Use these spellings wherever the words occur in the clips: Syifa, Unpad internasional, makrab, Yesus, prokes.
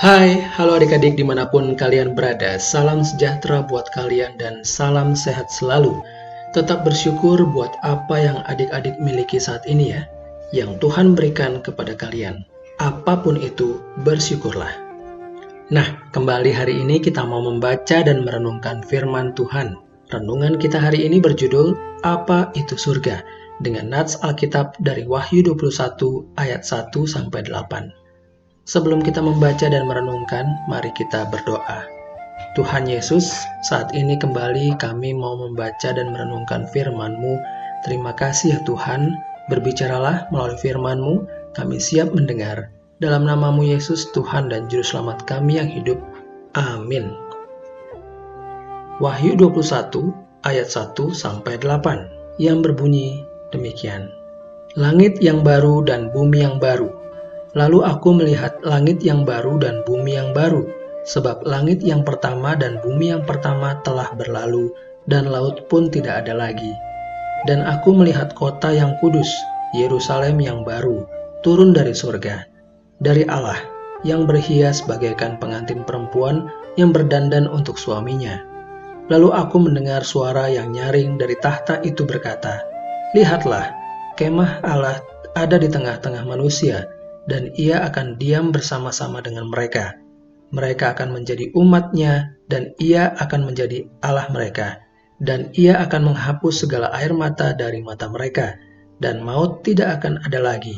Hai, halo adik-adik dimanapun kalian berada. Salam sejahtera buat kalian dan salam sehat selalu. Tetap bersyukur buat apa yang adik-adik miliki saat ini ya, yang Tuhan berikan kepada kalian. Apapun itu, bersyukurlah. Nah, kembali hari ini kita mau membaca dan merenungkan firman Tuhan. Renungan kita hari ini berjudul, Apa Itu Surga? Dengan nats Alkitab dari Wahyu 21 ayat 1-8. Sebelum kita membaca dan merenungkan, mari kita berdoa. Tuhan Yesus, saat ini kembali kami mau membaca dan merenungkan firman-Mu. Terima kasih ya Tuhan, berbicaralah melalui firman-Mu, kami siap mendengar. Dalam nama-Mu Yesus, Tuhan dan Juru Selamat kami yang hidup. Amin. Wahyu 21 ayat 1-8 yang berbunyi demikian. Langit yang baru dan bumi yang baru. Lalu aku melihat langit yang baru dan bumi yang baru, sebab langit yang pertama dan bumi yang pertama telah berlalu, dan laut pun tidak ada lagi. Dan aku melihat kota yang kudus, Yerusalem yang baru, turun dari surga, dari Allah, yang berhias bagaikan pengantin perempuan yang berdandan untuk suaminya. Lalu aku mendengar suara yang nyaring dari tahta itu berkata, "Lihatlah, kemah Allah ada di tengah-tengah manusia, dan ia akan diam bersama-sama dengan mereka. Mereka akan menjadi umatnya, dan ia akan menjadi Allah mereka. Dan ia akan menghapus segala air mata dari mata mereka, dan maut tidak akan ada lagi.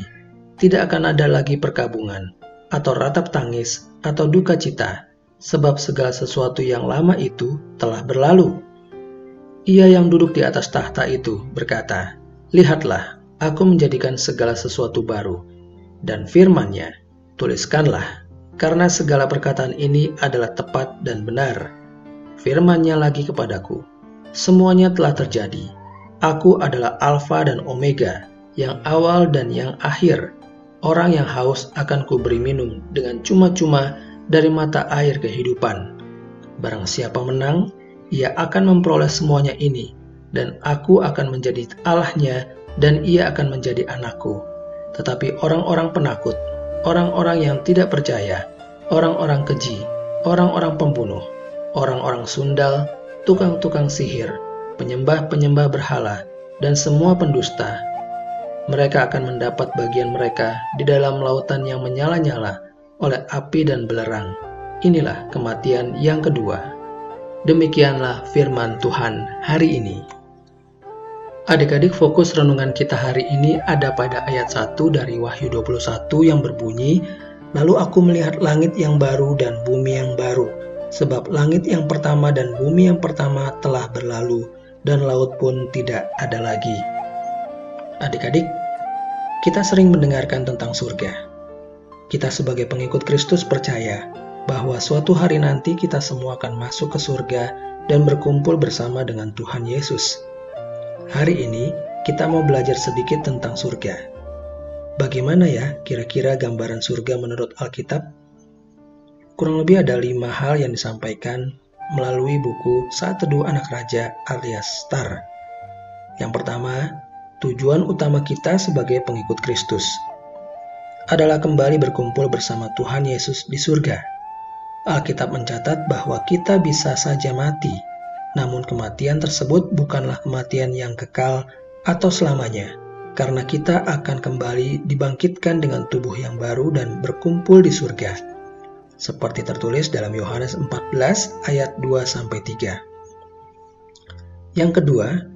Tidak akan ada lagi perkabungan, atau ratap tangis, atau duka cita, sebab segala sesuatu yang lama itu telah berlalu." Ia yang duduk di atas tahta itu berkata, "Lihatlah, aku menjadikan segala sesuatu baru." Dan firman-Nya, "Tuliskanlah, karena segala perkataan ini adalah tepat dan benar." Firman-Nya lagi kepadaku, "Semuanya telah terjadi. Aku adalah Alfa dan Omega, yang awal dan yang akhir. Orang yang haus akan kuberi minum dengan cuma-cuma dari mata air kehidupan. Barang siapa menang, ia akan memperoleh semuanya ini, dan aku akan menjadi Allah-Nya, dan ia akan menjadi anakku. Tetapi orang-orang penakut, orang-orang yang tidak percaya, orang-orang keji, orang-orang pembunuh, orang-orang sundal, tukang-tukang sihir, penyembah-penyembah berhala, dan semua pendusta, mereka akan mendapat bagian mereka di dalam lautan yang menyala-nyala oleh api dan belerang. Inilah kematian yang kedua." Demikianlah firman Tuhan hari ini. Adik-adik, fokus renungan kita hari ini ada pada ayat 1 dari Wahyu 21 yang berbunyi, "Lalu aku melihat langit yang baru dan bumi yang baru, sebab langit yang pertama dan bumi yang pertama telah berlalu, dan laut pun tidak ada lagi." Adik-adik, kita sering mendengarkan tentang surga. Kita sebagai pengikut Kristus percaya bahwa suatu hari nanti kita semua akan masuk ke surga dan berkumpul bersama dengan Tuhan Yesus. Hari ini, kita mau belajar sedikit tentang surga. Bagaimana ya kira-kira gambaran surga menurut Alkitab? Kurang lebih ada 5 hal yang disampaikan melalui buku Saat Teduh Anak Raja alias Star. Yang pertama, tujuan utama kita sebagai pengikut Kristus adalah kembali berkumpul bersama Tuhan Yesus di surga. Alkitab mencatat bahwa kita bisa saja mati, namun kematian tersebut bukanlah kematian yang kekal atau selamanya, karena kita akan kembali dibangkitkan dengan tubuh yang baru dan berkumpul di surga, seperti tertulis dalam Yohanes 14 ayat 2-3. Yang kedua,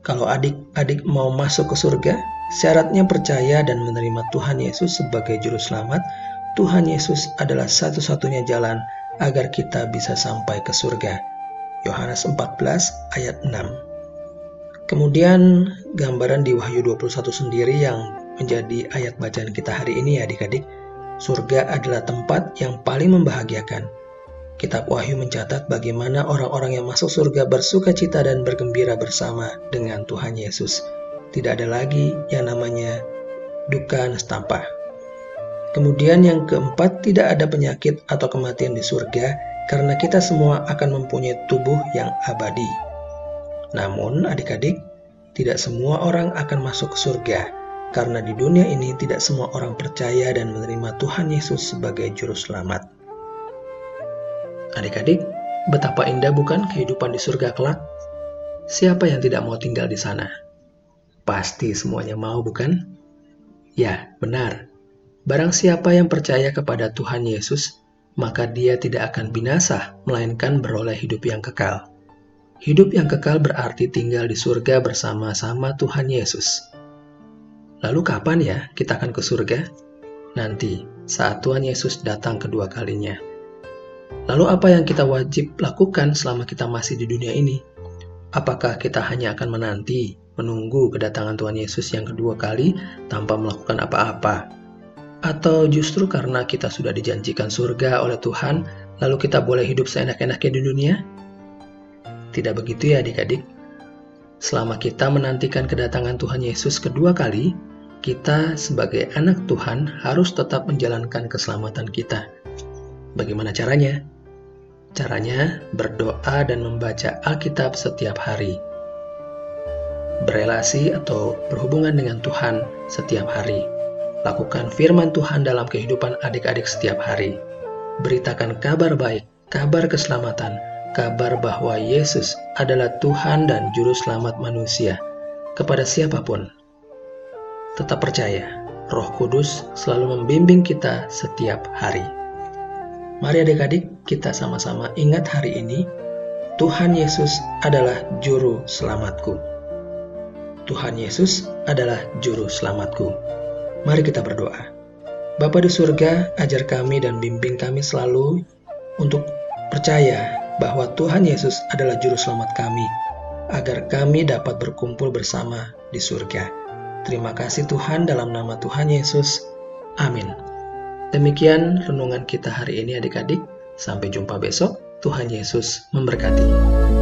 kalau adik-adik mau masuk ke surga, syaratnya percaya dan menerima Tuhan Yesus sebagai Juru Selamat. Tuhan Yesus adalah satu-satunya jalan agar kita bisa sampai ke surga. Yohanes 14 ayat 6. Kemudian gambaran di Wahyu 21 sendiri yang menjadi ayat bacaan kita hari ini ya adik-adik. Surga adalah tempat yang paling membahagiakan. Kitab Wahyu mencatat bagaimana orang-orang yang masuk surga bersuka cita dan bergembira bersama dengan Tuhan Yesus. Tidak ada lagi yang namanya duka nestapa. Kemudian yang keempat, tidak ada penyakit atau kematian di surga, karena kita semua akan mempunyai tubuh yang abadi. Namun adik-adik, tidak semua orang akan masuk ke surga. Karena di dunia ini tidak semua orang percaya dan menerima Tuhan Yesus sebagai juru selamat. Adik-adik, betapa indah bukan kehidupan di surga kelak? Siapa yang tidak mau tinggal di sana? Pasti semuanya mau, bukan? Ya, benar. Barang siapa yang percaya kepada Tuhan Yesus, maka dia tidak akan binasa, melainkan beroleh hidup yang kekal. Hidup yang kekal berarti tinggal di surga bersama-sama Tuhan Yesus. Lalu kapan ya kita akan ke surga? Nanti, saat Tuhan Yesus datang kedua kalinya. Lalu apa yang kita wajib lakukan selama kita masih di dunia ini? Apakah kita hanya akan menanti, menunggu kedatangan Tuhan Yesus yang kedua kali tanpa melakukan apa-apa? Atau justru karena kita sudah dijanjikan surga oleh Tuhan, lalu kita boleh hidup seenak-enaknya di dunia? Tidak begitu ya adik-adik. Selama kita menantikan kedatangan Tuhan Yesus kedua kali, kita sebagai anak Tuhan harus tetap menjalankan keselamatan kita. Bagaimana caranya? Caranya berdoa dan membaca Alkitab setiap hari. Berelasi atau berhubungan dengan Tuhan setiap hari. Lakukan firman Tuhan dalam kehidupan adik-adik setiap hari. Beritakan kabar baik, kabar keselamatan, kabar bahwa Yesus adalah Tuhan dan Juru Selamat manusia kepada siapapun. Tetap percaya, Roh Kudus selalu membimbing kita setiap hari. Mari adik-adik, kita sama-sama ingat hari ini, Tuhan Yesus adalah Juru Selamatku. Tuhan Yesus adalah Juru Selamatku. Mari kita berdoa. Bapa di surga, ajar kami dan bimbing kami selalu untuk percaya bahwa Tuhan Yesus adalah Juru Selamat kami, agar kami dapat berkumpul bersama di surga. Terima kasih Tuhan, dalam nama Tuhan Yesus. Amin. Demikian renungan kita hari ini adik-adik, sampai jumpa besok, Tuhan Yesus memberkati.